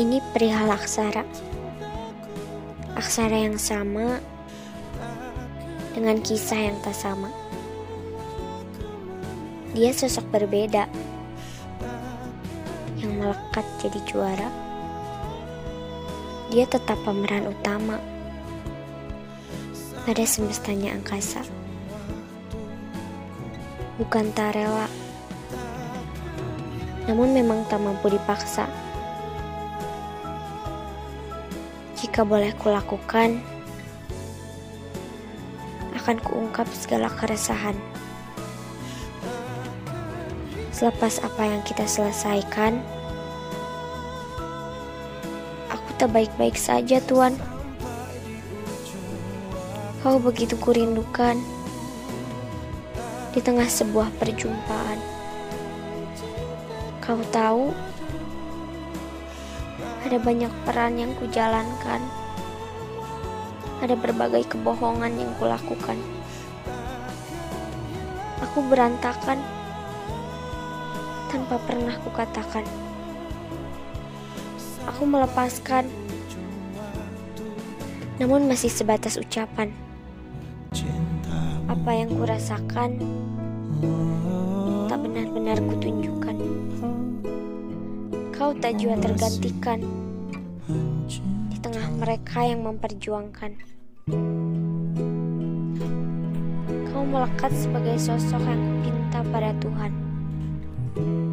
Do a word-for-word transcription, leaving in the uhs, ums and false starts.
Ini perihal aksara. Aksara yang sama dengan kisah yang tak sama. Dia sosok berbeda yang melekat jadi juara. Dia tetap pemeran utama pada semestanya angkasa. Bukan tak rela, namun memang tak mampu dipaksa. Jika boleh kulakukan, akan kuungkap segala keresahan. Selepas apa yang kita selesaikan, aku tak baik-baik saja, Tuan. Kau begitu kurindukan di tengah sebuah perjumpaan. Kau tahu, ada banyak peran yang kujalankan. Ada berbagai kebohongan yang kulakukan. Aku berantakan tanpa pernah kukatakan. Aku melepaskan, namun masih sebatas ucapan. Apa yang kurasakan tak benar-benar kutunjukkan. Kau tak jua tergantikan di tengah mereka yang memperjuangkan. Kau melekat sebagai sosok yang pinta pada Tuhan.